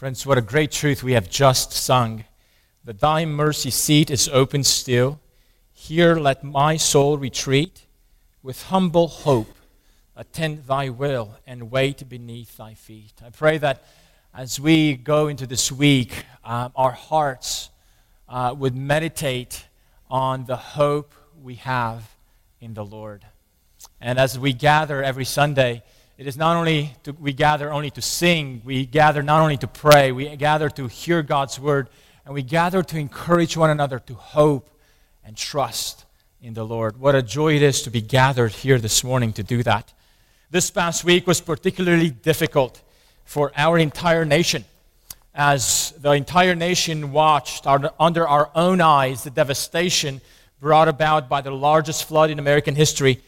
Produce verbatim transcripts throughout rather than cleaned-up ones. Friends, what a great truth we have just sung. That thy mercy seat is open still. Here let my soul retreat. With humble hope, attend thy will and wait beneath thy feet. I pray that as we go into this week, um, our hearts uh, would meditate on the hope we have in the Lord. And as we gather every Sunday, it is not only to, we gather only to sing, we gather not only to pray, we gather to hear God's word, and we gather to encourage one another to hope and trust in the Lord. What a joy it is to be gathered here this morning to do that. This past week was particularly difficult for our entire nation, as the entire nation watched our, under our own eyes the devastation brought about by the largest flood in American history.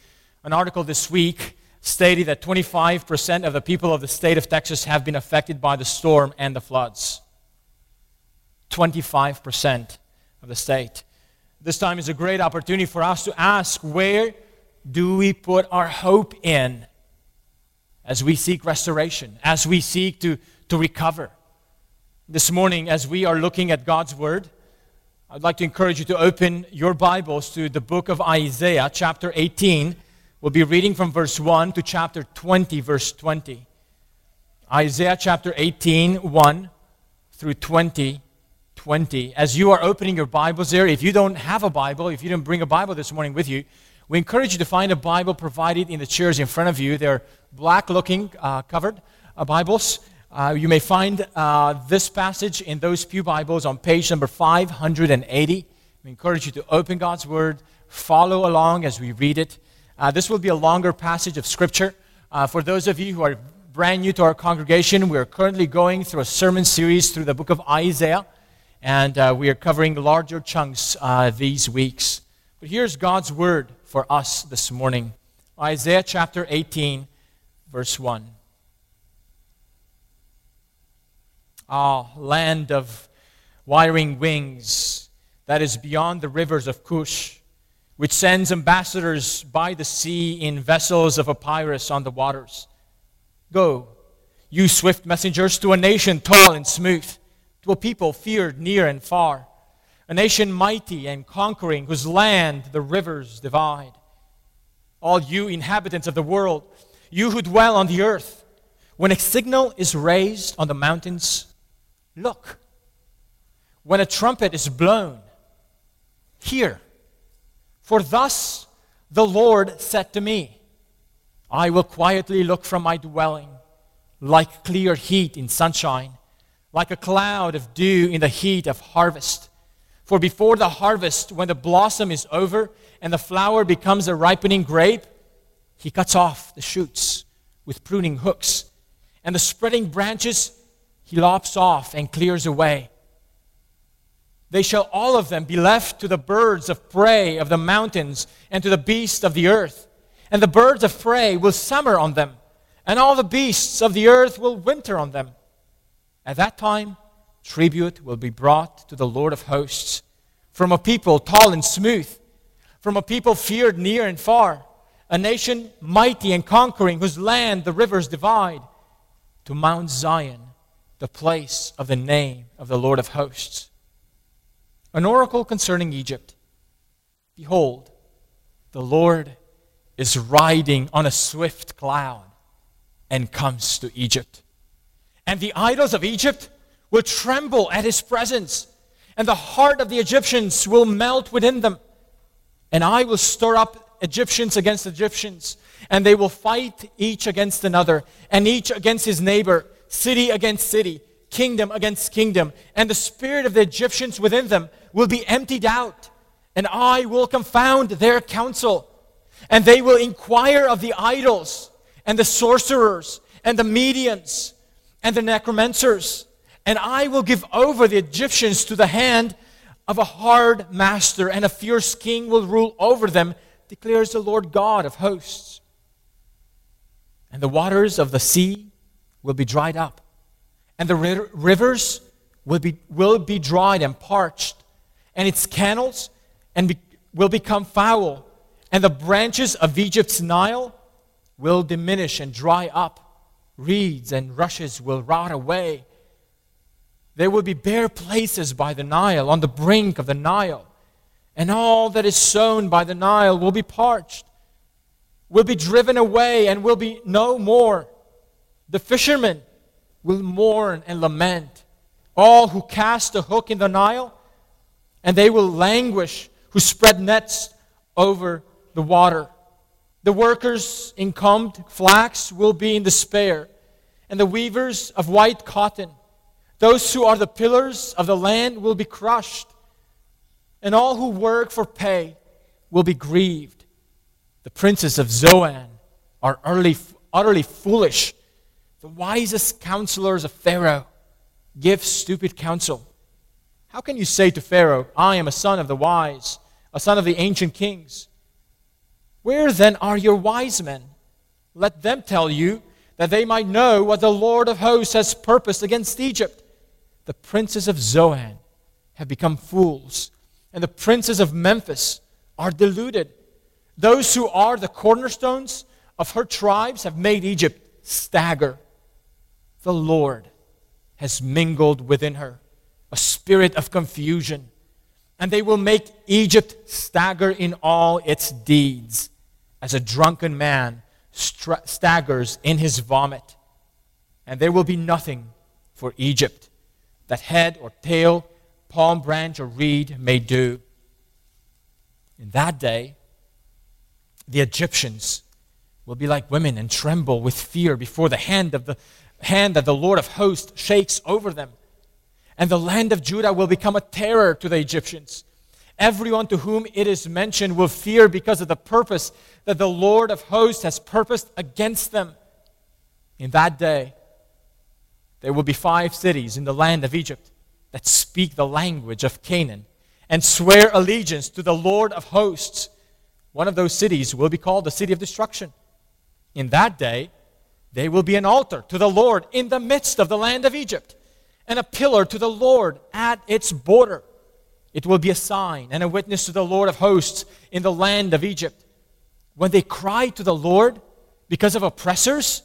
An article this week stated that twenty-five percent of the people of the state of Texas have been affected by the storm and the floods. twenty-five percent of the state. This time is a great opportunity for us to ask, where do we put our hope in as we seek restoration, as we seek to, to recover? This morning, as we are looking at God's Word, I'd like to encourage you to open your Bibles to the book of Isaiah, chapter eighteen. We'll be reading from verse one to chapter twenty, verse twenty. Isaiah chapter eighteen, one through twenty, twenty. As you are opening your Bibles there, if you don't have a Bible, if you didn't bring a Bible this morning with you, we encourage you to find a Bible provided in the chairs in front of you. They're black-looking, uh, covered uh, Bibles. Uh, you may find uh, this passage in those pew Bibles on page number five hundred eighty. We encourage you to open God's Word, follow along as we read it. Uh, this will be a longer passage of Scripture. Uh, for those of you who are brand new to our congregation, we are currently going through a sermon series through the book of Isaiah, and uh, we are covering larger chunks uh, these weeks. But here's God's Word for us this morning. Isaiah chapter eighteen, verse one. Ah, land of wiring wings that is beyond the rivers of Cush, which sends ambassadors by the sea in vessels of Epirus on the waters. Go, you swift messengers, to a nation tall and smooth, to a people feared near and far, a nation mighty and conquering, whose land the rivers divide. All you inhabitants of the world, you who dwell on the earth, when a signal is raised on the mountains, look. When a trumpet is blown, hear. For thus the Lord said to me, I will quietly look from my dwelling, like clear heat in sunshine, like a cloud of dew in the heat of harvest. For before the harvest, when the blossom is over and the flower becomes a ripening grape, he cuts off the shoots with pruning hooks, and the spreading branches he lops off and clears away. They shall all of them be left to the birds of prey of the mountains and to the beasts of the earth. And the birds of prey will summer on them, and all the beasts of the earth will winter on them. At that time, tribute will be brought to the Lord of hosts, from a people tall and smooth, from a people feared near and far, a nation mighty and conquering, whose land the rivers divide, to Mount Zion, the place of the name of the Lord of hosts. An oracle concerning Egypt. Behold, the Lord is riding on a swift cloud and comes to Egypt. And the idols of Egypt will tremble at his presence, and the heart of the Egyptians will melt within them. And I will stir up Egyptians against Egyptians, and they will fight each against another, and each against his neighbor, city against city, kingdom against kingdom, and the spirit of the Egyptians within them will be emptied out, and I will confound their counsel, and they will inquire of the idols, and the sorcerers, and the mediums, and the necromancers, and I will give over the Egyptians to the hand of a hard master, and a fierce king will rule over them, declares the Lord God of hosts. And the waters of the sea will be dried up, and the rivers will be will be dried and parched, and its canals and be, will become foul, and the branches of Egypt's Nile will diminish and dry up. Reeds and rushes will rot away, There will be bare places by the Nile, on the brink of the Nile. And all that is sown by the Nile will be parched, will be driven away, and will be no more. The fishermen will mourn and lament, all who cast a hook in the Nile, and they will languish who spread nets over the water. The workers in combed flax will be in despair, and the weavers of white cotton, those who are the pillars of the land, will be crushed, and all who work for pay will be grieved. The princes of Zoan are utterly, utterly foolish. The wisest counselors of Pharaoh give stupid counsel. How can you say to Pharaoh, "I am a son of the wise, a son of the ancient kings"? Where then are your wise men? Let them tell you, that they might know what the Lord of hosts has purposed against Egypt. The princes of Zoan have become fools, and the princes of Memphis are deluded. Those who are the cornerstones of her tribes have made Egypt stagger. The Lord has mingled within her a spirit of confusion, and they will make Egypt stagger in all its deeds, as a drunken man stra- staggers in his vomit. And there will be nothing for Egypt that head or tail, palm branch or reed may do. In that day, the Egyptians will be like women and tremble with fear before the hand of the hand that the Lord of hosts shakes over them. And the land of Judah will become a terror to the Egyptians. Everyone to whom it is mentioned will fear because of the purpose that the Lord of hosts has purposed against them. In that day, there will be five cities in the land of Egypt that speak the language of Canaan and swear allegiance to the Lord of hosts. One of those cities will be called the City of Destruction. In that day, there will be an altar to the Lord in the midst of the land of Egypt, and a pillar to the Lord at its border. It will be a sign and a witness to the Lord of hosts in the land of Egypt. When they cry to the Lord because of oppressors,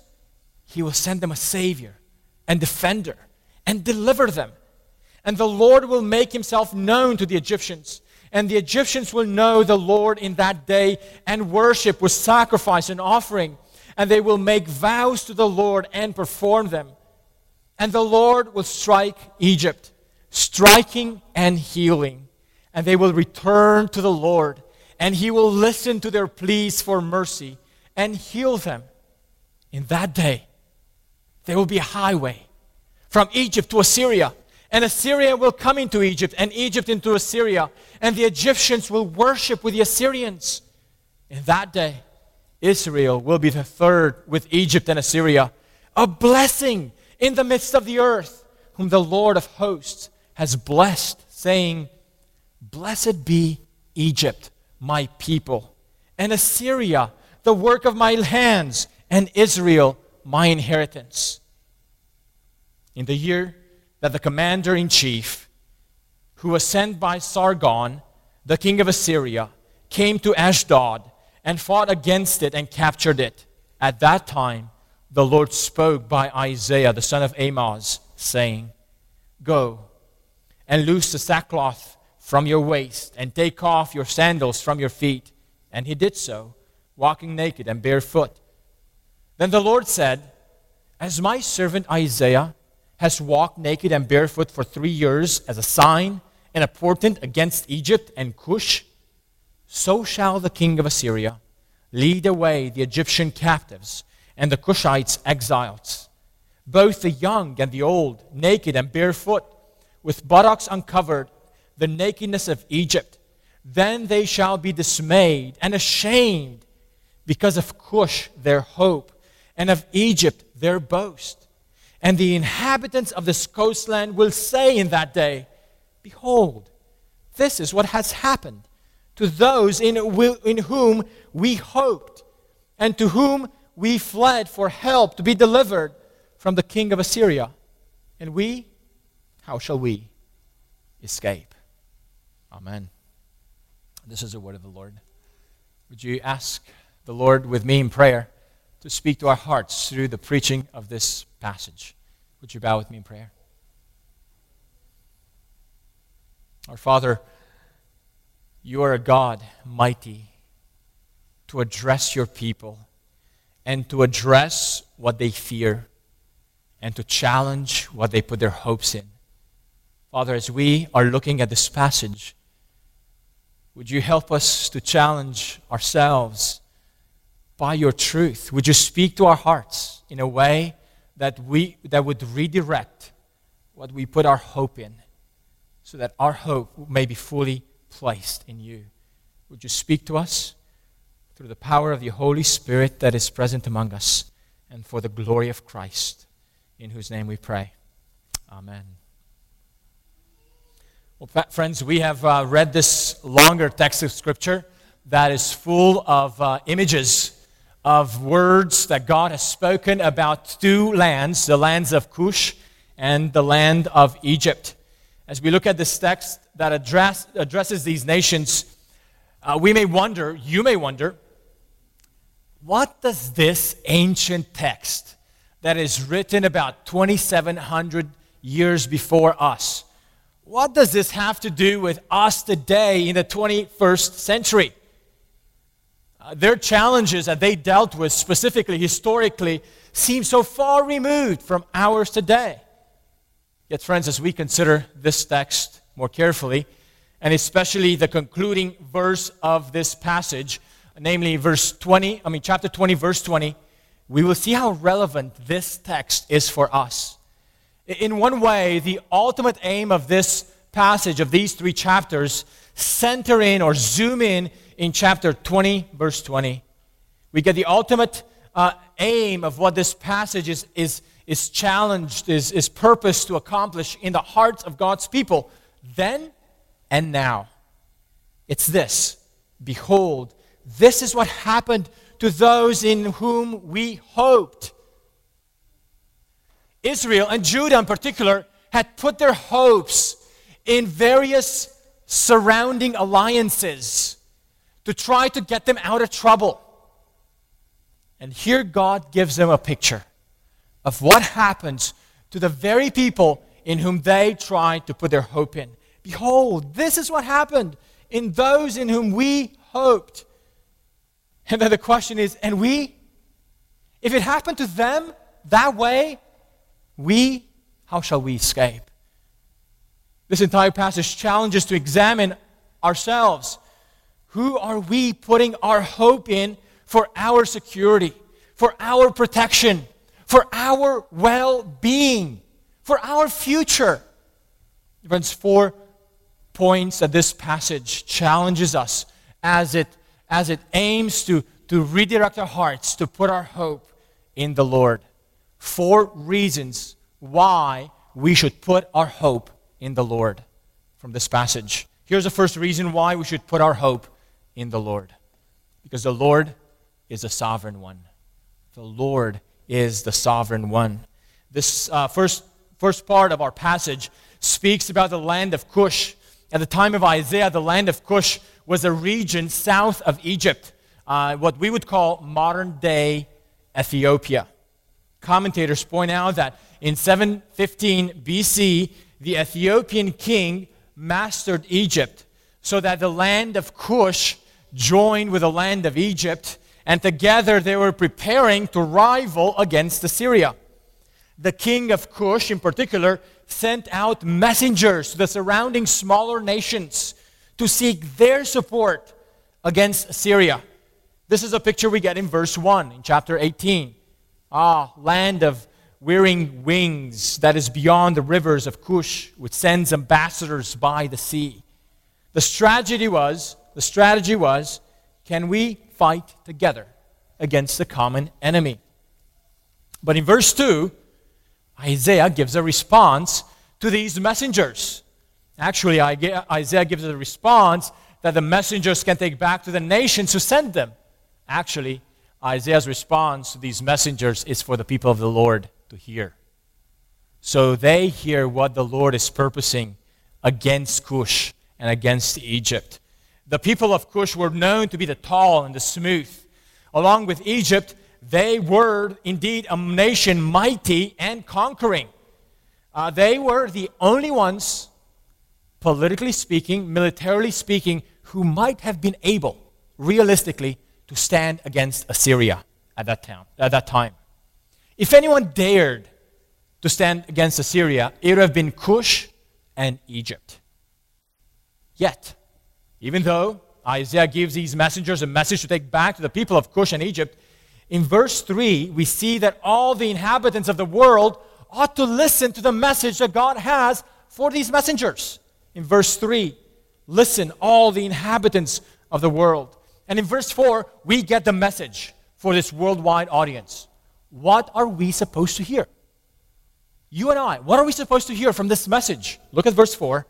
He will send them a Savior and defender and deliver them. And the Lord will make Himself known to the Egyptians. And the Egyptians will know the Lord in that day and worship with sacrifice and offering. And they will make vows to the Lord and perform them. And the Lord will strike Egypt, striking and healing. And they will return to the Lord, and He will listen to their pleas for mercy and heal them. In that day, there will be a highway from Egypt to Assyria, and Assyria will come into Egypt, and Egypt into Assyria, and the Egyptians will worship with the Assyrians. In that day, Israel will be the third with Egypt and Assyria, a blessing in the midst of the earth, whom the Lord of hosts has blessed, saying, "Blessed be Egypt, my people, and Assyria, the work of my hands, and Israel, my inheritance." In the year that the commander-in-chief, who was sent by Sargon, the king of Assyria, came to Ashdod and fought against it and captured it, at that time, the Lord spoke by Isaiah, the son of Amoz, saying, "Go and loose the sackcloth from your waist and take off your sandals from your feet." And he did so, walking naked and barefoot. Then the Lord said, "As my servant Isaiah has walked naked and barefoot for three years as a sign and a portent against Egypt and Cush, so shall the king of Assyria lead away the Egyptian captives and the Cushites exiles, both the young and the old, naked and barefoot, with buttocks uncovered, the nakedness of Egypt. Then they shall be dismayed and ashamed because of Cush their hope, and of Egypt their boast. And the inhabitants of this coastland will say in that day, 'Behold, this is what has happened to those in, in whom we hoped, and to whom we fled for help to be delivered from the king of Assyria. And we, how shall we escape?'" Amen. This is the word of the Lord. Would you ask the Lord with me in prayer to speak to our hearts through the preaching of this passage? Would you bow with me in prayer? Our Father, you are a God mighty to address your people and to address what they fear and to challenge what they put their hopes in. Father, as we are looking at this passage, would you help us to challenge ourselves by your truth? Would you speak to our hearts in a way that we that would redirect what we put our hope in so that our hope may be fully placed in you? Would you speak to us through the power of the Holy Spirit that is present among us and for the glory of Christ, in whose name we pray. Amen. Well, friends, we have uh, read this longer text of Scripture that is full of uh, images of words that God has spoken about two lands, the lands of Cush and the land of Egypt. As we look at this text that address, addresses these nations, uh, we may wonder, you may wonder, what does this ancient text that is written about twenty-seven hundred years before us, what does this have to do with us today in the twenty-first century? Their challenges that they dealt with specifically, historically, seem so far removed from ours today. Yet, friends, as we consider this text more carefully, and especially the concluding verse of this passage, namely verse twenty, I mean chapter twenty, verse twenty, we will see how relevant this text is for us. In one way, the ultimate aim of this passage, of these three chapters, center in or zoom in in chapter twenty, verse twenty. We get the ultimate uh, aim of what this passage is, is, is challenged, is, is purposed to accomplish in the hearts of God's people, then and now. It's this: behold, this is what happened to those in whom we hoped. Israel, and Judah in particular, had put their hopes in various surrounding alliances to try to get them out of trouble. And here God gives them a picture of what happens to the very people in whom they tried to put their hope in. Behold, this is what happened in those in whom we hoped. And then the question is, and we? If it happened to them that way, we, how shall we escape? This entire passage challenges to examine ourselves. Who are we putting our hope in for our security, for our protection, for our well-being, for our future? Friends, four points that this passage challenges us as it, as it aims to, to redirect our hearts, to put our hope in the Lord. Four reasons why we should put our hope in the Lord from this passage. Here's the first reason why we should put our hope in the Lord. Because the Lord is the sovereign one. The Lord is the sovereign one. This uh, first, first part of our passage speaks about the land of Cush. At the time of Isaiah, the land of Cush was a region south of Egypt, uh, what we would call modern-day Ethiopia. Commentators point out that in seven fifteen B C, the Ethiopian king mastered Egypt, so that the land of Cush joined with the land of Egypt, and together they were preparing to rival against Assyria. The king of Cush, in particular, sent out messengers to the surrounding smaller nations to seek their support against Assyria. This is a picture we get in verse one, in chapter eighteen. Ah, land of wearing wings that is beyond the rivers of Cush, which sends ambassadors by the sea. The strategy was, the strategy was, can we fight together against the common enemy? But in verse two, Isaiah gives a response to these messengers. Actually, Isaiah gives a response that the messengers can take back to the nations who sent them. Actually, Isaiah's response to these messengers is for the people of the Lord to hear. So they hear what the Lord is purposing against Cush and against Egypt. The people of Cush were known to be the tall and the smooth. Along with Egypt, they were indeed a nation mighty and conquering. Uh, they were the only ones politically speaking, militarily speaking, who might have been able, realistically, to stand against Assyria at that town, at that time. If anyone dared to stand against Assyria, it would have been Cush and Egypt. Yet, even though Isaiah gives these messengers a message to take back to the people of Cush and Egypt, in verse three, we see that all the inhabitants of the world ought to listen to the message that God has for these messengers. In verse three, listen, all the inhabitants of the world. And in verse four, we get the message for this worldwide audience. What are we supposed to hear? You and I, what are we supposed to hear from this message? Look at verse four.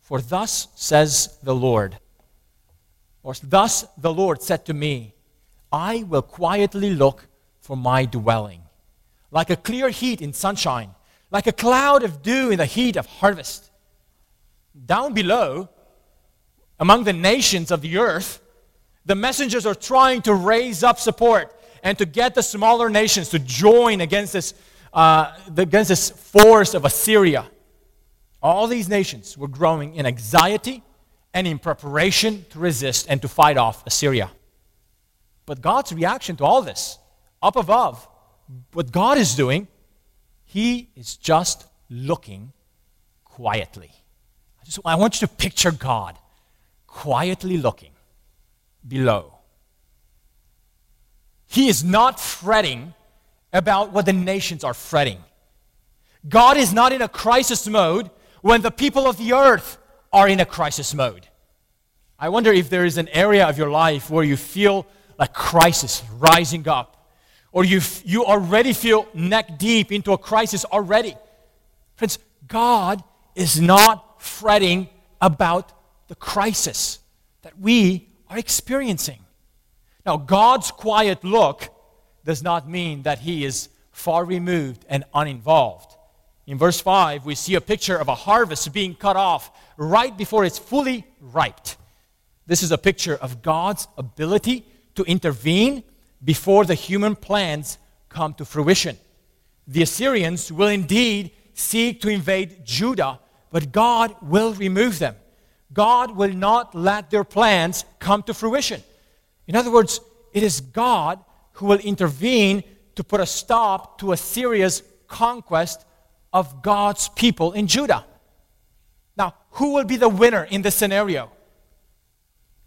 For thus says the Lord, or thus the Lord said to me, I will quietly look for my dwelling, like a clear heat in sunshine, like a cloud of dew in the heat of harvest. Down below, among the nations of the earth, the messengers are trying to raise up support and to get the smaller nations to join against this, uh, against this force of Assyria. All these nations were growing in anxiety and in preparation to resist and to fight off Assyria. But God's reaction to all this, up above, what God is doing, He is just looking quietly. I, just, I want you to picture God quietly looking below. He is not fretting about what the nations are fretting. God is not in a crisis mode when the people of the earth are in a crisis mode. I wonder if there is an area of your life where you feel like crisis rising up, or you f- you already feel neck deep into a crisis already. Friends, God is not fretting about the crisis that we are experiencing. Now, God's quiet look does not mean that He is far removed and uninvolved. In verse five, we see a picture of a harvest being cut off right before it's fully ripe. This is a picture of God's ability to intervene before the human plans come to fruition. The Assyrians will indeed seek to invade Judah, but God will remove them. God will not let their plans come to fruition. In other words, it is God who will intervene to put a stop to Assyria's conquest of God's people in Judah. Now, who will be the winner in this scenario?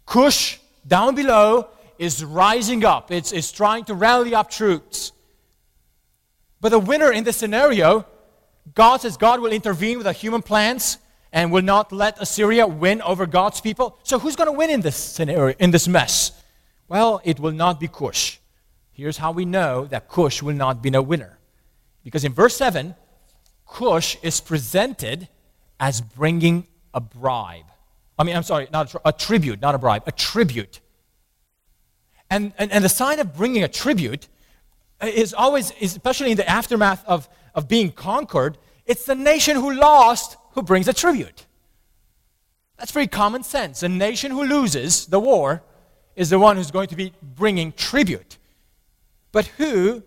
Cush, down below, is rising up. It's, it's trying to rally up troops. But the winner in this scenario, God says God will intervene with the human plans and will not let Assyria win over God's people. So who's going to win in this scenario, in this mess? Well, it will not be Cush. Here's how we know that Cush will not be a winner. Because in verse seven, Cush is presented as bringing a bribe. I mean, I'm sorry, not a, a tribute, not a bribe, a tribute. And, and, and the sign of bringing a tribute is always, especially in the aftermath of, of being conquered, it's the nation who lost who brings a tribute. That's very common sense. The nation who loses the war is the one who's going to be bringing tribute. But who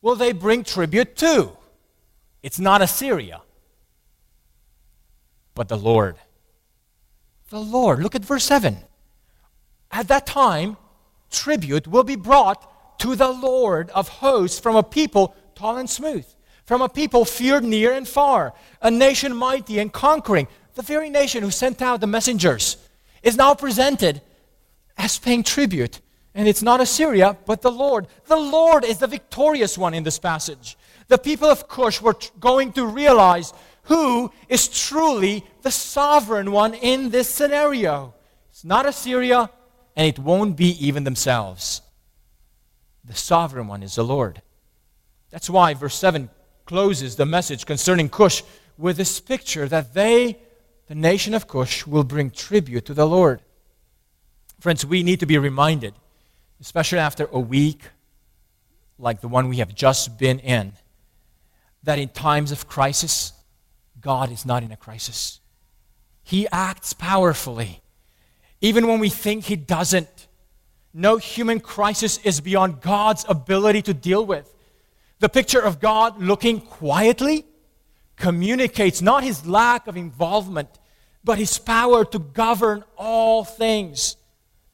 will they bring tribute to? It's not Assyria, but the Lord. The Lord. Look at verse seven. At that time, tribute will be brought to the Lord of hosts from a people tall and smooth, from a people feared near and far, a nation mighty and conquering. The very nation who sent out the messengers is now presented as paying tribute. And it's not Assyria, but the Lord. The Lord is the victorious one in this passage. The people of Cush were t- going to realize who is truly the sovereign one in this scenario. It's not Assyria, and it won't be even themselves. The sovereign one is the Lord. That's why verse seven closes the message concerning Cush with this picture that they, the nation of Cush, will bring tribute to the Lord. Friends, we need to be reminded, especially after a week like the one we have just been in, that in times of crisis, God is not in a crisis. He acts powerfully. Even when we think He doesn't, no human crisis is beyond God's ability to deal with. The picture of God looking quietly communicates not His lack of involvement, but his power to govern all things.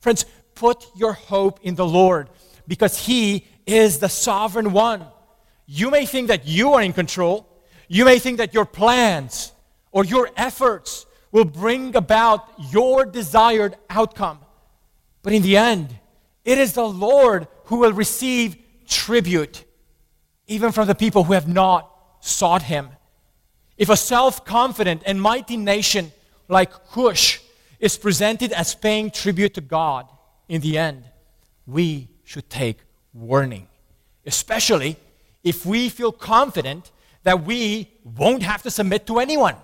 Friends, put your hope in the Lord, because he is the sovereign one. You may think that you are in control. You may think that your plans or your efforts will bring about your desired outcome. But in the end, it is the Lord who will receive tribute, even from the people who have not sought him. If a self-confident and mighty nation like Cush is presented as paying tribute to God, in the end, we should take warning, especially if we feel confident that we won't have to submit to anyone.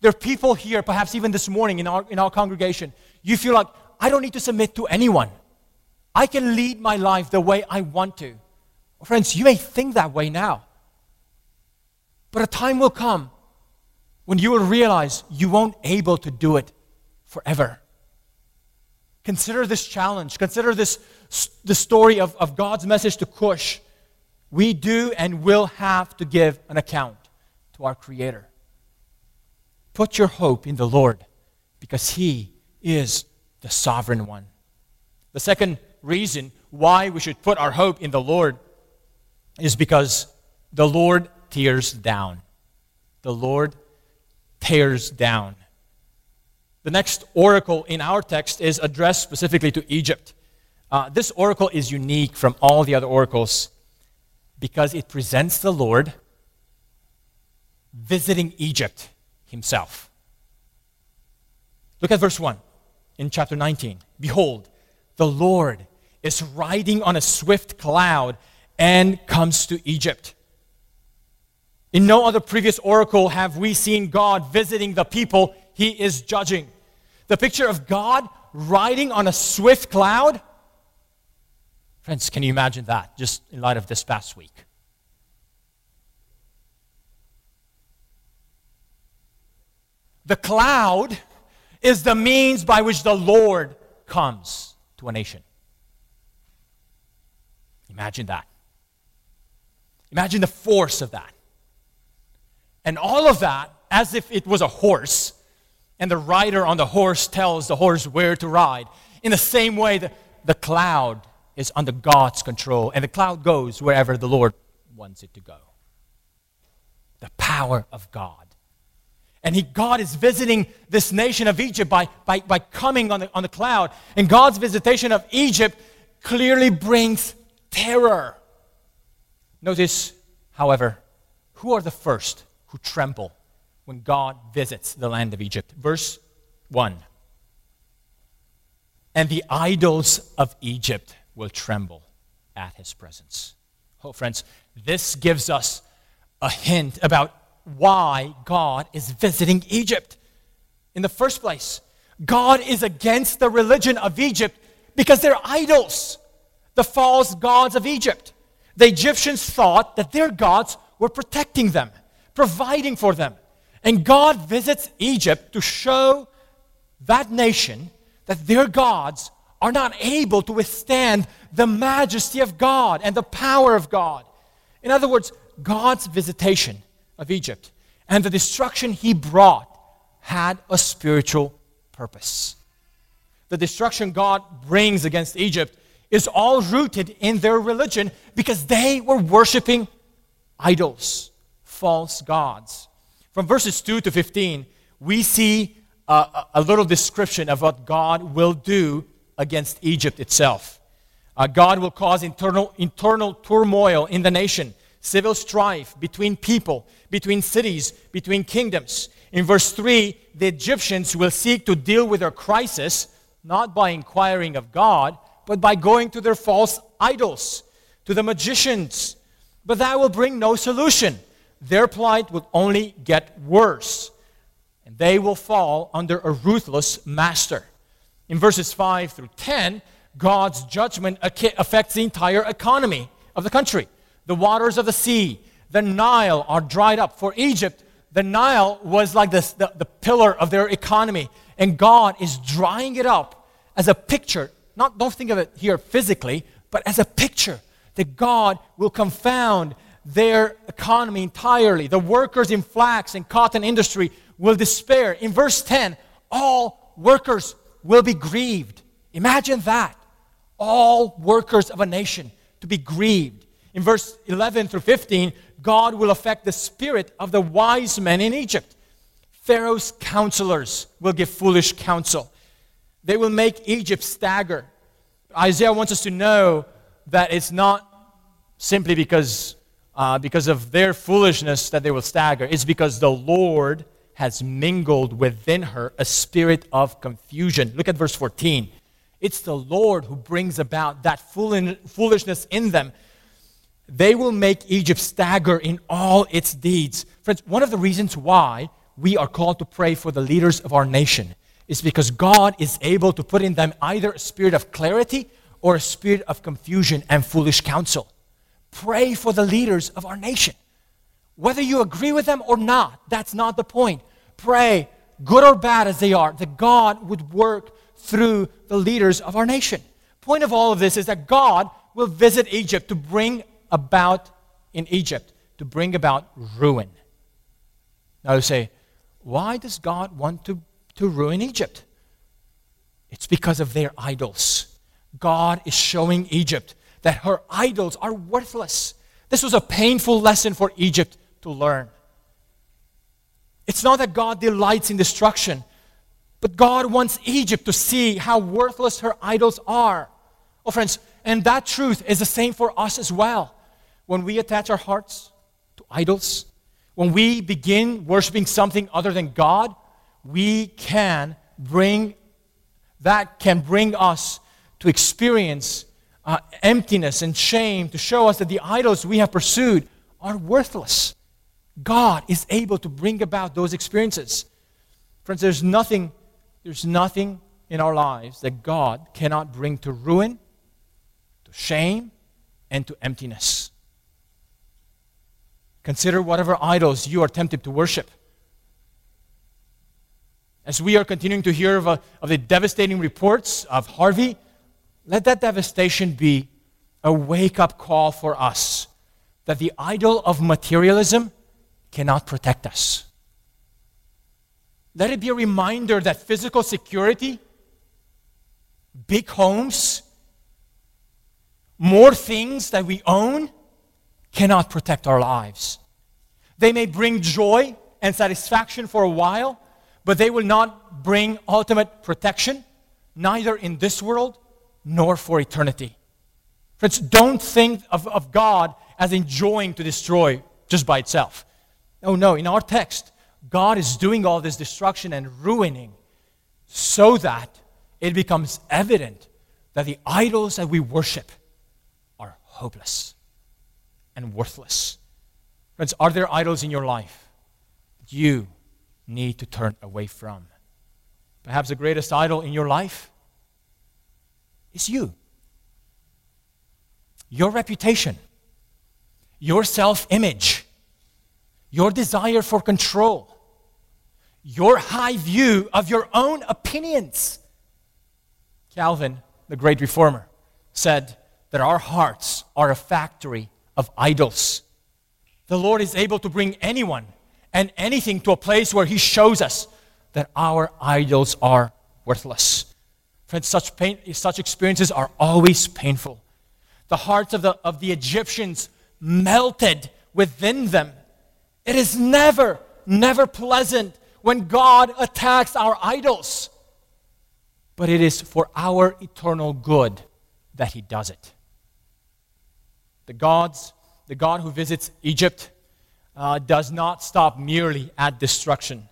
There are people here, perhaps even this morning in our, in our congregation, you feel like, I don't need to submit to anyone. I can lead my life the way I want to. Friends, you may think that way now, but a time will come when you will realize you won't be able to do it forever. Consider this challenge. Consider this the story of, of God's message to Cush. We do and will have to give an account to our Creator. Put your hope in the Lord, because he is the sovereign one. The second reason why we should put our hope in the Lord is because the Lord tears down. The Lord tears down. The next oracle in our text is addressed specifically to Egypt. Uh, this oracle is unique from all the other oracles because it presents the Lord visiting Egypt himself. Look at verse one in chapter nineteen. Behold, the Lord is riding on a swift cloud and comes to Egypt. In no other previous oracle have we seen God visiting the people he is judging. The picture of God riding on a swift cloud. Friends, can you imagine that, just in light of this past week? The cloud is the means by which the Lord comes to a nation. Imagine that. Imagine the force of that. And all of that, as if it was a horse, and the rider on the horse tells the horse where to ride. In the same way, the, the cloud is under God's control, and the cloud goes wherever the Lord wants it to go. The power of God. And he, God is visiting this nation of Egypt by, by, by coming on the, on the cloud. And God's visitation of Egypt clearly brings terror. Notice, however, who are the first who tremble when God visits the land of Egypt? Verse one. And the idols of Egypt will tremble at his presence. Oh, friends, this gives us a hint about why God is visiting Egypt. In the first place, God is against the religion of Egypt because they're idols, the false gods of Egypt. The Egyptians thought that their gods were protecting them, providing for them. And God visits Egypt to show that nation that their gods are not able to withstand the majesty of God and the power of God. In other words, God's visitation of Egypt and the destruction he brought had a spiritual purpose. The destruction God brings against Egypt is all rooted in their religion because they were worshiping idols, false gods. From verses two to fifteen, we see a, a little description of what God will do against Egypt itself. Uh, God will cause internal, internal turmoil in the nation, civil strife between people, between cities, between kingdoms. In verse three, the Egyptians will seek to deal with their crisis, not by inquiring of God, but by going to their false idols, to the magicians. But that will bring no solution. Their plight will only get worse, and they will fall under a ruthless master. In verses five through ten, God's judgment affects the entire economy of the country. The waters of the sea, the Nile, are dried up. For Egypt, the Nile was like this, the, the pillar of their economy, and God is drying it up as a picture. Not, don't think of it here physically, but as a picture that God will confound their economy entirely. The workers in flax and cotton industry will despair. In verse ten, all workers will be grieved. Imagine that. All workers of a nation to be grieved. In verse eleven through fifteen, God will affect the spirit of the wise men in Egypt. Pharaoh's counselors will give foolish counsel. They will make Egypt stagger. Isaiah wants us to know that it's not simply because, uh, because of their foolishness that they will stagger. It's because the Lord has mingled within her a spirit of confusion. Look at verse fourteen. It's the Lord who brings about that foolishness in them. They will make Egypt stagger in all its deeds. Friends, one of the reasons why we are called to pray for the leaders of our nation is because God is able to put in them either a spirit of clarity or a spirit of confusion and foolish counsel. Pray for the leaders of our nation. Whether you agree with them or not, that's not the point. Pray, good or bad as they are, that God would work through the leaders of our nation. Point of all of this is that God will visit Egypt to bring about, in Egypt, to bring about ruin. Now you say, why does God want to, to ruin Egypt? It's because of their idols. God is showing Egypt that her idols are worthless. This was a painful lesson for Egypt to learn. It's not that God delights in destruction, but God wants Egypt to see how worthless her idols are. Oh, friends, and that truth is the same for us as well. When we attach our hearts to idols, when we begin worshiping something other than God, we can bring, that can bring us to experience Uh, emptiness and shame to show us that the idols we have pursued are worthless. God is able to bring about those experiences. Friends, there's nothing, there's nothing in our lives that God cannot bring to ruin, to shame, and to emptiness. Consider whatever idols you are tempted to worship. As we are continuing to hear of, a, of the devastating reports of Harvey, let that devastation be a wake-up call for us that the idol of materialism cannot protect us. Let it be a reminder that physical security, big homes, more things that we own cannot protect our lives. They may bring joy and satisfaction for a while, but they will not bring ultimate protection, neither in this world nor for eternity. Friends, don't think of, of God as enjoying to destroy just by itself. Oh no, in our text, God is doing all this destruction and ruining so that it becomes evident that the idols that we worship are hopeless and worthless. Friends, are there idols in your life that you need to turn away from? Perhaps the greatest idol in your life is you. Your reputation, your self-image, your desire for control, your high view of your own opinions. Calvin, the great reformer, said that our hearts are a factory of idols. The Lord is able to bring anyone and anything to a place where He shows us that our idols are worthless. Friends, such pain, such experiences are always painful. The hearts of the, of the Egyptians melted within them. It is never, never pleasant when God attacks our idols. But it is for our eternal good that He does it. The gods, the God who visits Egypt uh, does not stop merely at destruction.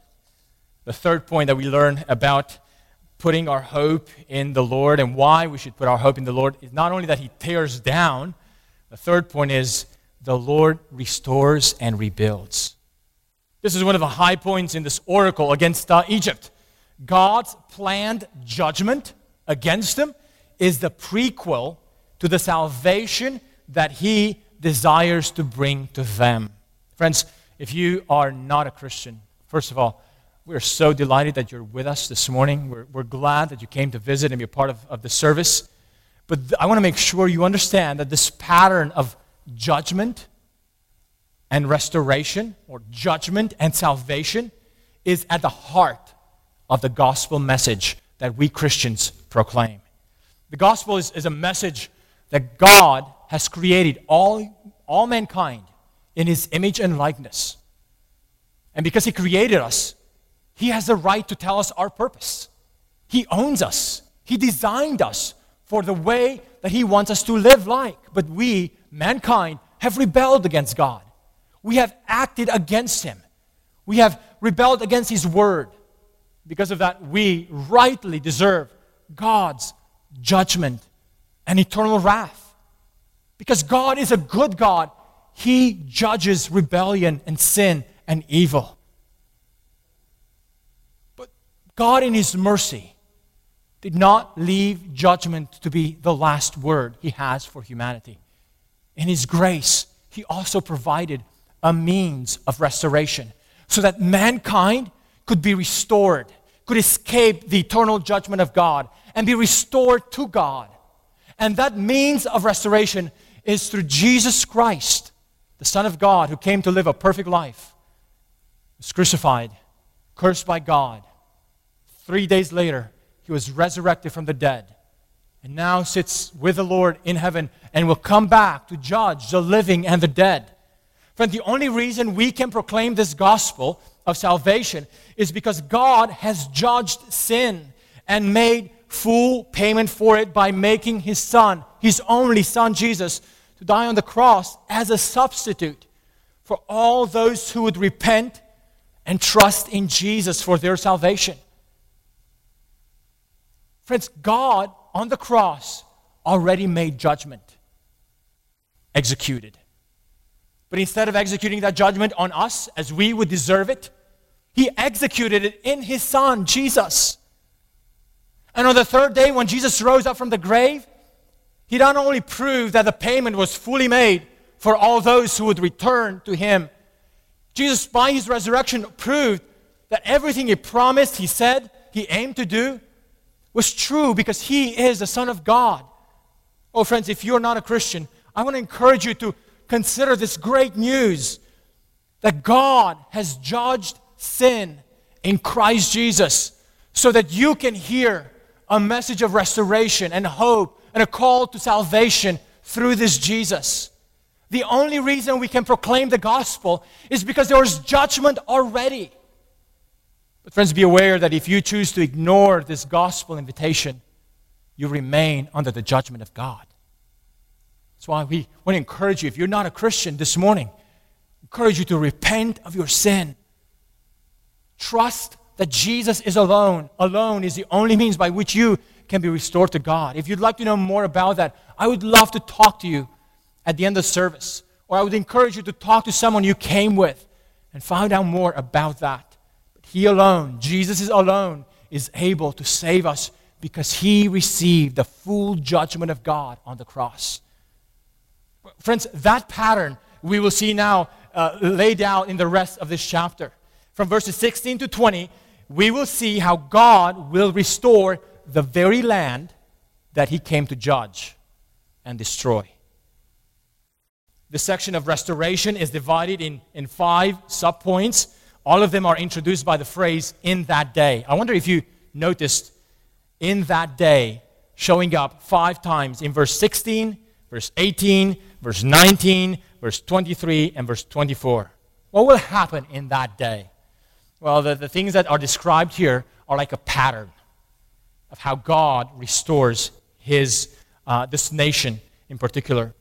The third point that we learn about putting our hope in the Lord and why we should put our hope in the Lord is not only that He tears down, the third point is the Lord restores and rebuilds. This is one of the high points in this oracle against uh, Egypt. God's planned judgment against them is the prequel to the salvation that He desires to bring to them. Friends, if you are not a Christian, first of all, we're so delighted that you're with us this morning. We're, we're glad that you came to visit and be a part of, of the service. But th- I want to make sure you understand that this pattern of judgment and restoration, or judgment and salvation, is at the heart of the gospel message that we Christians proclaim. The gospel is, is a message that God has created all, all mankind in His image and likeness. And because He created us, He has the right to tell us our purpose. He owns us. He designed us for the way that He wants us to live like. But we, mankind, have rebelled against God. We have acted against Him. We have rebelled against His word. Because of that, we rightly deserve God's judgment and eternal wrath. Because God is a good God, He judges rebellion and sin and evil. But God, in His mercy, did not leave judgment to be the last word He has for humanity. In His grace, He also provided a means of restoration so that mankind could be restored, could escape the eternal judgment of God and be restored to God. And that means of restoration is through Jesus Christ, the Son of God, who came to live a perfect life, was crucified, cursed by God. Three days later, He was resurrected from the dead and now sits with the Lord in heaven and will come back to judge the living and the dead. Friend, the only reason we can proclaim this gospel of salvation is because God has judged sin and made full payment for it by making His Son, His only Son, Jesus, to die on the cross as a substitute for all those who would repent and trust in Jesus for their salvation. Friends, God on the cross already made judgment, executed. But instead of executing that judgment on us as we would deserve it, He executed it in His Son, Jesus. And on the third day, when Jesus rose up from the grave, He not only proved that the payment was fully made for all those who would return to Him, Jesus, by His resurrection, proved that everything He promised, He said, He aimed to do, was true because He is the Son of God. Oh, friends, if you're not a Christian, I want to encourage you to consider this great news that God has judged sin in Christ Jesus so that you can hear a message of restoration and hope and a call to salvation through this Jesus. The only reason we can proclaim the gospel is because there was judgment already. But friends, be aware that if you choose to ignore this gospel invitation, you remain under the judgment of God. That's why we want to encourage you, if you're not a Christian this morning, encourage you to repent of your sin. Trust that Jesus is alone. Alone is the only means by which you can be restored to God. If you'd like to know more about that, I would love to talk to you at the end of the service. Or I would encourage you to talk to someone you came with and find out more about that. But He alone, Jesus is alone, is able to save us because He received the full judgment of God on the cross. Friends, that pattern we will see now uh, laid out in the rest of this chapter. From verses sixteen to twenty, we will see how God will restore the very land that He came to judge and destroy. This section of restoration is divided in, in five subpoints. All of them are introduced by the phrase, in that day. I wonder if you noticed in that day showing up five times in verse sixteen, verse eighteen, verse nineteen, verse twenty-three, and verse twenty-four. What will happen in that day? Well, the, the things that are described here are like a pattern of how God restores His uh, this nation in particular.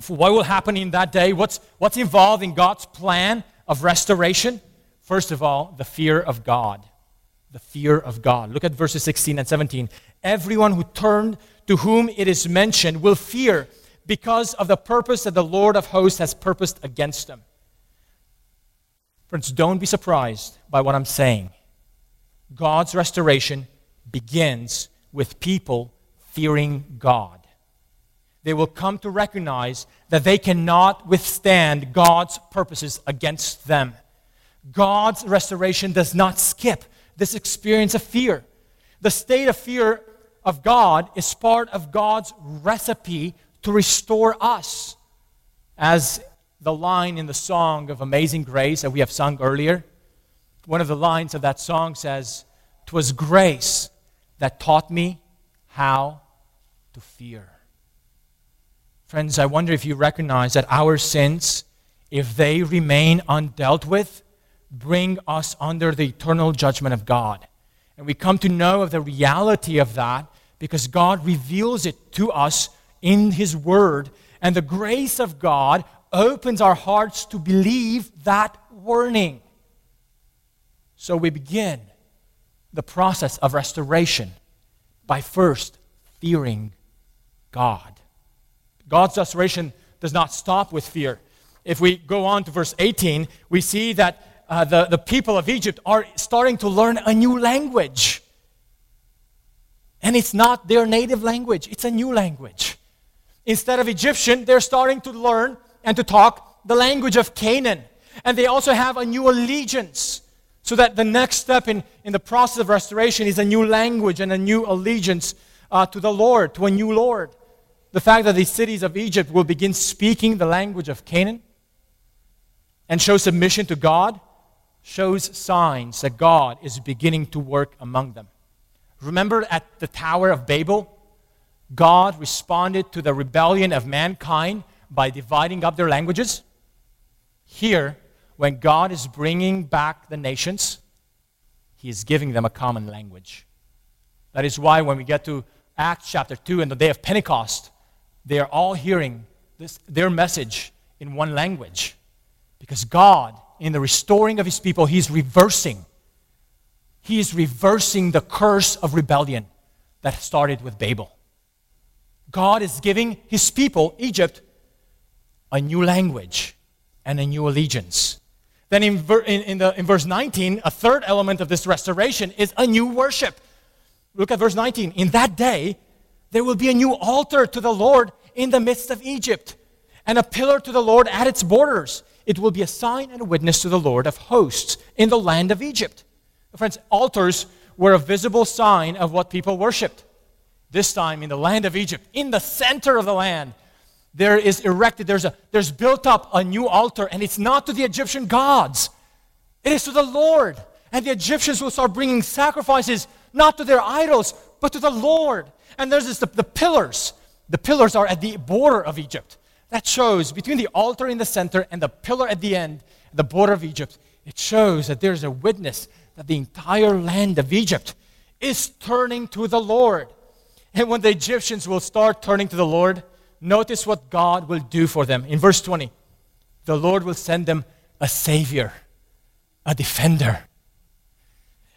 For what will happen in that day? What's, what's involved in God's plan of restoration? First of all, the fear of God. The fear of God. Look at verses sixteen and seventeen. Everyone who turned to whom it is mentioned will fear because of the purpose that the Lord of hosts has purposed against them. Friends, don't be surprised by what I'm saying. God's restoration begins with people fearing God. They will come to recognize that they cannot withstand God's purposes against them. God's restoration does not skip this experience of fear. The state of fear of God is part of God's recipe to restore us. As the line in the song of Amazing Grace that we have sung earlier. One of the lines of that song says, "'Twas grace that taught me how to fear." Friends, I wonder if you recognize that our sins, if they remain undealt with, bring us under the eternal judgment of God. And we come to know of the reality of that because God reveals it to us in His Word. And the grace of God opens our hearts to believe that warning. So we begin the process of restoration by first fearing God. God's restoration does not stop with fear. If we go on to verse eighteen, we see that Uh, the, the people of Egypt are starting to learn a new language. And it's not their native language. It's a new language. Instead of Egyptian, they're starting to learn and to talk the language of Canaan. And they also have a new allegiance. So that the next step in, in the process of restoration is a new language and a new allegiance uh, to the Lord, to a new Lord. The fact that the cities of Egypt will begin speaking the language of Canaan and show submission to God shows signs that God is beginning to work among them. Remember at the Tower of Babel, God responded to the rebellion of mankind by dividing up their languages. Here, when God is bringing back the nations, He is giving them a common language. That is why when we get to Acts chapter two and the day of Pentecost, they are all hearing this, their message in one language. Because God, in the restoring of His people, He is reversing. He is reversing the curse of rebellion that started with Babel. God is giving His people, Egypt, a new language and a new allegiance. Then in, ver- in, in, the, in verse nineteen, a third element of this restoration is a new worship. Look at verse nineteen. "In that day, there will be a new altar to the Lord in the midst of Egypt, and a pillar to the Lord at its borders. It will be a sign and a witness to the Lord of hosts in the land of Egypt." Friends, altars were a visible sign of what people worshipped. This time in the land of Egypt, in the center of the land, there is erected, there's a, there's built up a new altar, and it's not to the Egyptian gods. It is to the Lord. And the Egyptians will start bringing sacrifices, not to their idols, but to the Lord. And there's this, the, the pillars. The pillars are at the border of Egypt. That shows between the altar in the center and the pillar at the end, the border of Egypt, it shows that there's a witness that the entire land of Egypt is turning to the Lord. And when the Egyptians will start turning to the Lord, notice what God will do for them. In verse twenty, the Lord will send them a savior, a defender.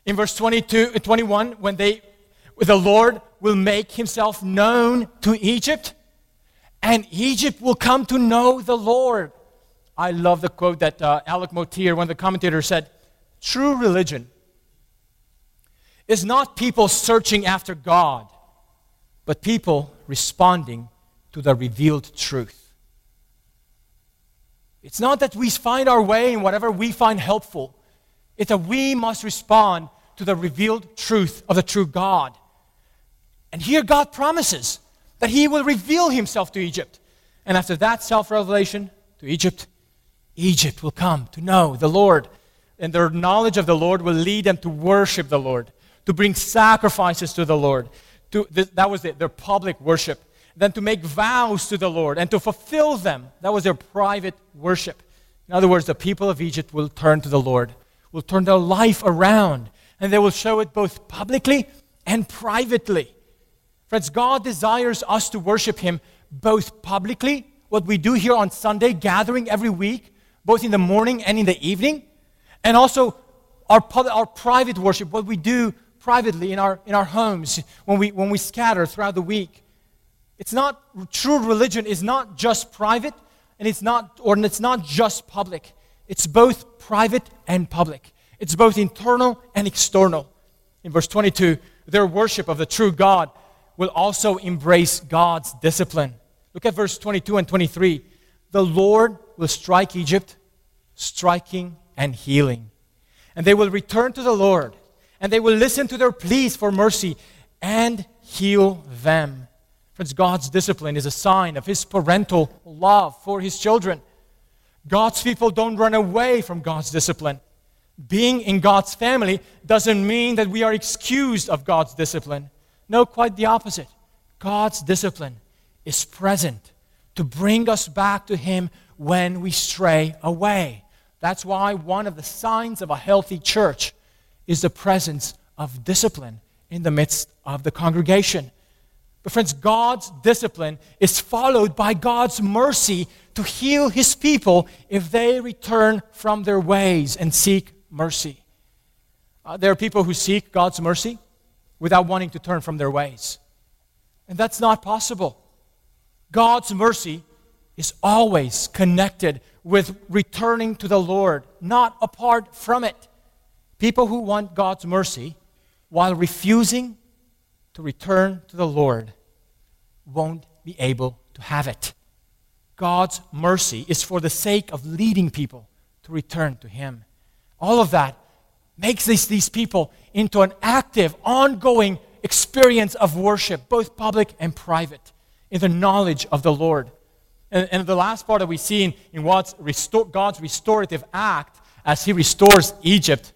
In verse twenty-two and twenty-one, when they, the Lord will make Himself known to Egypt, and Egypt will come to know the Lord. I love the quote that uh, Alec Motier, one of the commentators, said, "True religion is not people searching after God, but people responding to the revealed truth." It's not that we find our way in whatever we find helpful. It's that we must respond to the revealed truth of the true God. And here God promises that He will reveal Himself to Egypt. And after that self-revelation to Egypt, Egypt will come to know the Lord. And their knowledge of the Lord will lead them to worship the Lord, to bring sacrifices to the Lord. To, th- that was the, their public worship. Then to make vows to the Lord and to fulfill them. That was their private worship. In other words, the people of Egypt will turn to the Lord, will turn their life around, and they will show it both publicly and privately. Friends, God desires us to worship Him both publicly, what we do here on Sunday, gathering every week, both in the morning and in the evening, and also our pub- our private worship, what we do privately in our in our homes when we when we scatter throughout the week. It's not true religion is not just private, and it's not or it's not just public. It's both private and public. It's both internal and external. In verse twenty-two, their worship of the true God will also embrace God's discipline. Look at verse twenty-two and twenty-three. "The Lord will strike Egypt, striking and healing. And they will return to the Lord, and they will listen to their pleas for mercy and heal them." Friends, God's discipline is a sign of His parental love for His children. God's people don't run away from God's discipline. Being in God's family doesn't mean that we are excused of God's discipline. No, quite the opposite. God's discipline is present to bring us back to Him when we stray away. That's why one of the signs of a healthy church is the presence of discipline in the midst of the congregation. But friends, God's discipline is followed by God's mercy to heal His people if they return from their ways and seek mercy. Uh, there are people who seek God's mercy without wanting to turn from their ways. And that's not possible. God's mercy is always connected with returning to the Lord, not apart from it. People who want God's mercy while refusing to return to the Lord won't be able to have it. God's mercy is for the sake of leading people to return to Him. All of that makes these, these people into an active, ongoing experience of worship, both public and private, in the knowledge of the Lord. And, and the last part that we see in, in what's restore, God's restorative act as He restores Egypt,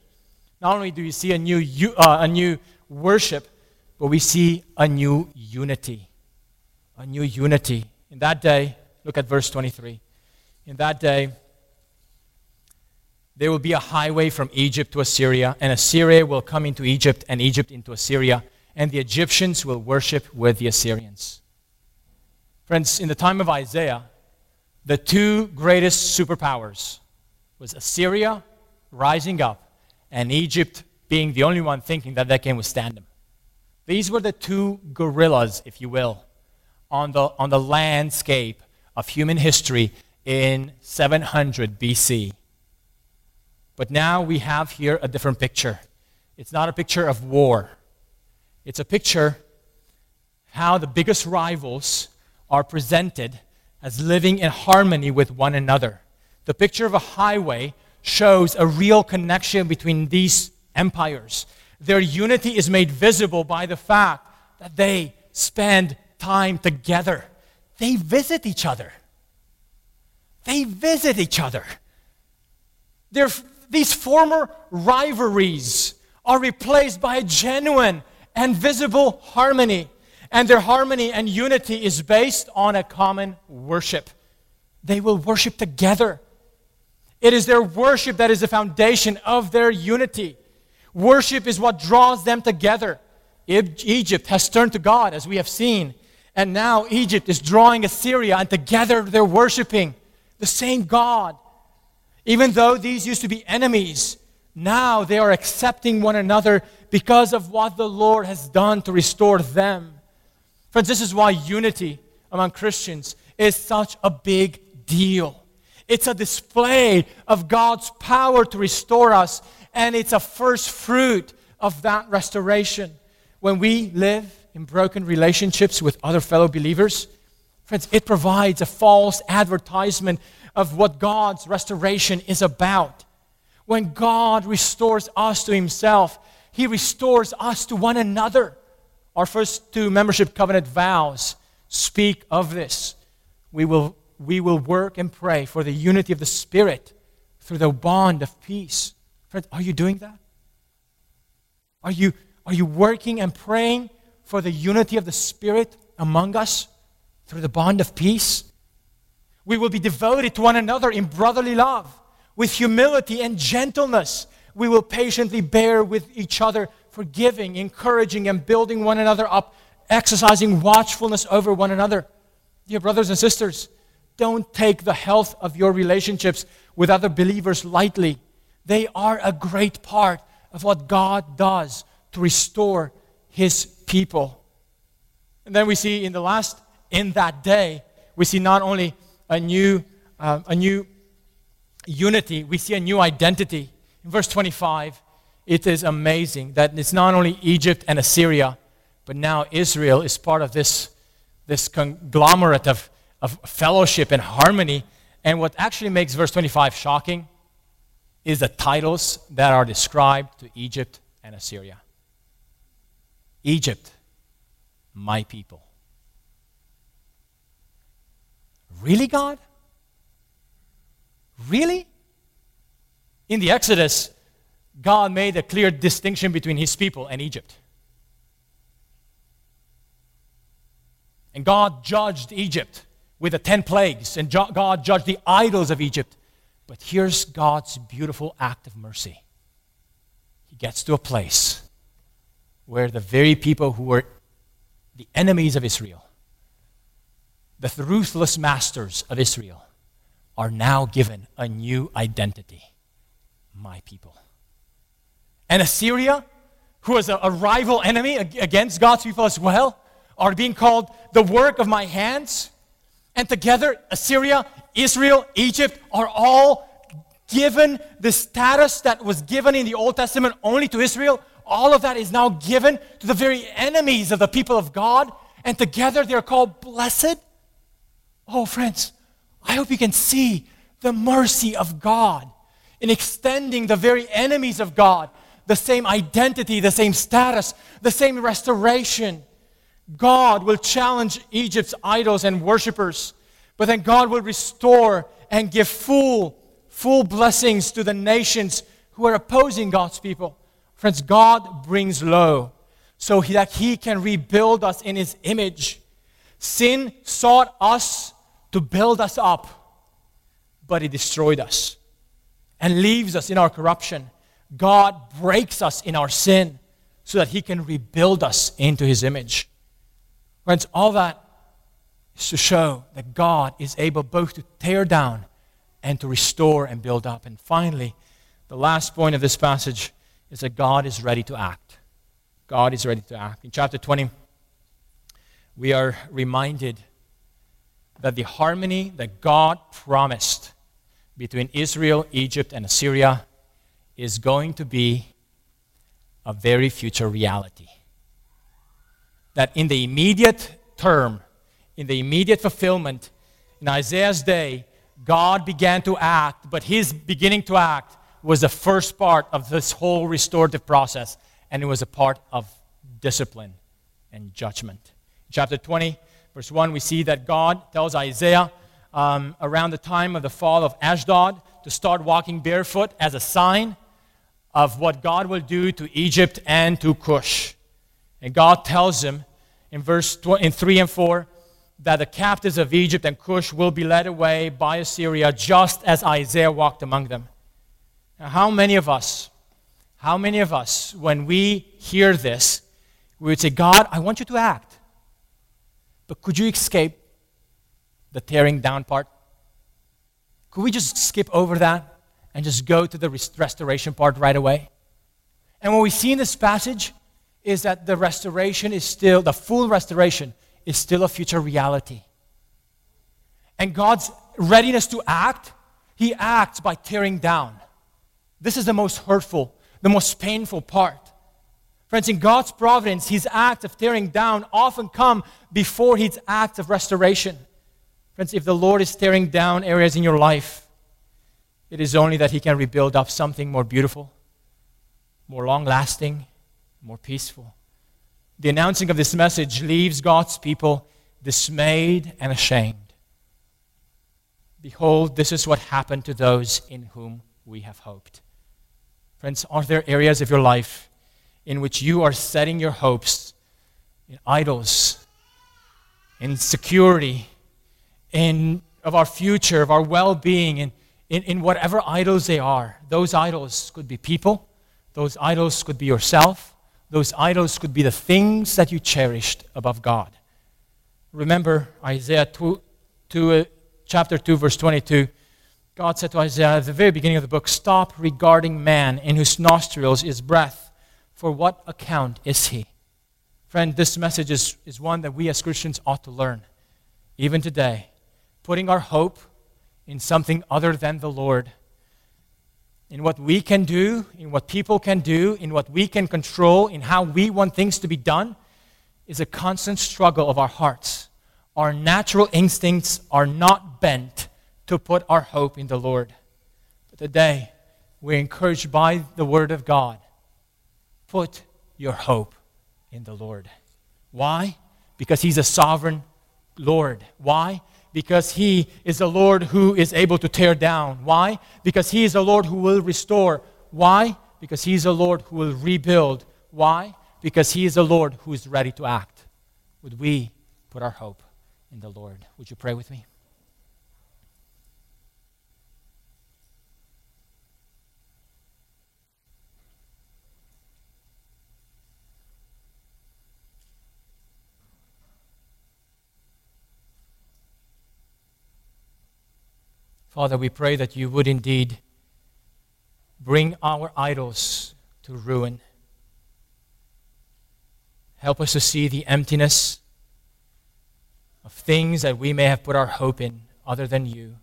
not only do you see a new, uh, a new worship, but we see a new unity. A new unity. In that day, look at verse twenty-three. In that day, there will be a highway from Egypt to Assyria, and Assyria will come into Egypt, and Egypt into Assyria, and the Egyptians will worship with the Assyrians. Friends, in the time of Isaiah, the two greatest superpowers was Assyria rising up and Egypt being the only one thinking that they can withstand them. These were the two gorillas, if you will, on the, on the landscape of human history in seven hundred B C. But now we have here a different picture. It's not a picture of war. It's a picture how the biggest rivals are presented as living in harmony with one another. The picture of a highway shows a real connection between these empires. Their unity is made visible by the fact that they spend time together. They visit each other. They visit each other. Their, these former rivalries are replaced by a genuine and visible harmony. And their harmony and unity is based on a common worship. They will worship together. It is their worship that is the foundation of their unity. Worship is what draws them together. Egypt has turned to God, as we have seen. And now Egypt is drawing Assyria, and together they're worshiping the same God. Even though these used to be enemies, now they are accepting one another because of what the Lord has done to restore them. Friends, this is why unity among Christians is such a big deal. It's a display of God's power to restore us, and it's a first fruit of that restoration. When we live in broken relationships with other fellow believers, friends, it provides a false advertisement of what God's restoration is about. When God restores us to Himself, He restores us to one another. Our first two membership covenant vows speak of this. We will, we will work and pray for the unity of the Spirit through the bond of peace. Friends, are you doing that? Are you, are you working and praying for the unity of the Spirit among us through the bond of peace? We will be devoted to one another in brotherly love, with humility and gentleness. We will patiently bear with each other, forgiving, encouraging, and building one another up, exercising watchfulness over one another. Dear brothers and sisters, don't take the health of your relationships with other believers lightly. They are a great part of what God does to restore His people. And then we see in the last, in that day, we see not only a new, uh, a new unity, we see a new identity. In verse twenty-five, it is amazing that it's not only Egypt and Assyria, but now Israel is part of this, this conglomerate of, of fellowship and harmony. And what actually makes verse twenty-five shocking is the titles that are described to Egypt and Assyria. Egypt, my people. Really, God? Really? In the Exodus, God made a clear distinction between his people and Egypt. And God judged Egypt with the ten plagues, and ju- God judged the idols of Egypt. But here's God's beautiful act of mercy. He gets to a place where the very people who were the enemies of Israel, the ruthless masters of Israel, are now given a new identity, my people. And Assyria, who was a, a rival enemy against God's people as well, are being called the work of my hands. And together, Assyria, Israel, Egypt are all given the status that was given in the Old Testament only to Israel. All of that is now given to the very enemies of the people of God. And together they're called blessed. Oh, friends, I hope you can see the mercy of God in extending the very enemies of God the same identity, the same status, the same restoration. God will challenge Egypt's idols and worshipers, but then God will restore and give full, full blessings to the nations who are opposing God's people. Friends, God brings low so that He can rebuild us in His image. Sin sought us to build us up, but it destroyed us and leaves us in our corruption. God breaks us in our sin so that He can rebuild us into His image. Friends, all that is to show that God is able both to tear down and to restore and build up. And finally, the last point of this passage is that God is ready to act. God is ready to act. In chapter twenty, we are reminded that the harmony that God promised between Israel, Egypt, and Assyria is going to be a very future reality. That in the immediate term, in the immediate fulfillment, in Isaiah's day, God began to act, but his beginning to act was the first part of this whole restorative process, and it was a part of discipline and judgment. Chapter twenty, verse one, we see that God tells Isaiah um, around the time of the fall of Ashdod to start walking barefoot as a sign of what God will do to Egypt and to Cush. And God tells him in verse tw- in three and four that the captives of Egypt and Cush will be led away by Assyria just as Isaiah walked among them. Now, how many of us, how many of us, when we hear this, we would say, God, I want you to act, but could you escape the tearing down part? Could we just skip over that and just go to the rest- restoration part right away? And what we see in this passage is that the restoration is still, the full restoration is still a future reality. And God's readiness to act, He acts by tearing down. This is the most hurtful, the most painful part. Friends, in God's providence, His acts of tearing down often come before His acts of restoration. Friends, if the Lord is tearing down areas in your life, it is only that He can rebuild up something more beautiful, more long-lasting, more peaceful. The announcing of this message leaves God's people dismayed and ashamed. Behold, this is what happened to those in whom we have hoped. Friends, are there areas of your life in which you are setting your hopes in idols, in security, in of our future, of our well-being, in, in, in whatever idols they are? Those idols could be people. Those idols could be yourself. Those idols could be the things that you cherished above God. Remember Isaiah two, two, uh, chapter two, verse twenty-two. God said to Isaiah at the very beginning of the book, "Stop regarding man in whose nostrils is breath. For what account is he?" Friend, this message is, is one that we as Christians ought to learn. Even today, putting our hope in something other than the Lord, in what we can do, in what people can do, in what we can control, in how we want things to be done, is a constant struggle of our hearts. Our natural instincts are not bent to put our hope in the Lord. But today, we're encouraged by the Word of God. Put your hope in the Lord. Why? Because He's a sovereign Lord. Why? because He is the Lord who is able to tear down. Why? Because He is the Lord who will restore. Why? Because He is the Lord who will rebuild. Why? Because He is the Lord who is ready to act. Would we put our hope in the Lord? Would you pray with me? Father, we pray that you would indeed bring our idols to ruin. Help us to see the emptiness of things that we may have put our hope in other than you.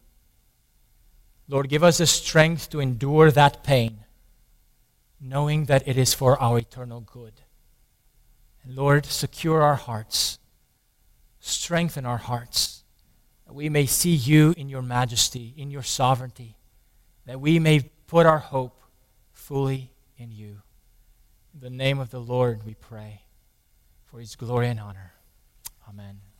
Lord, give us the strength to endure that pain, knowing that it is for our eternal good. And Lord, secure our hearts, strengthen our hearts, that we may see you in your majesty, in your sovereignty, that we may put our hope fully in you. In the name of the Lord we pray, for his glory and honor. Amen.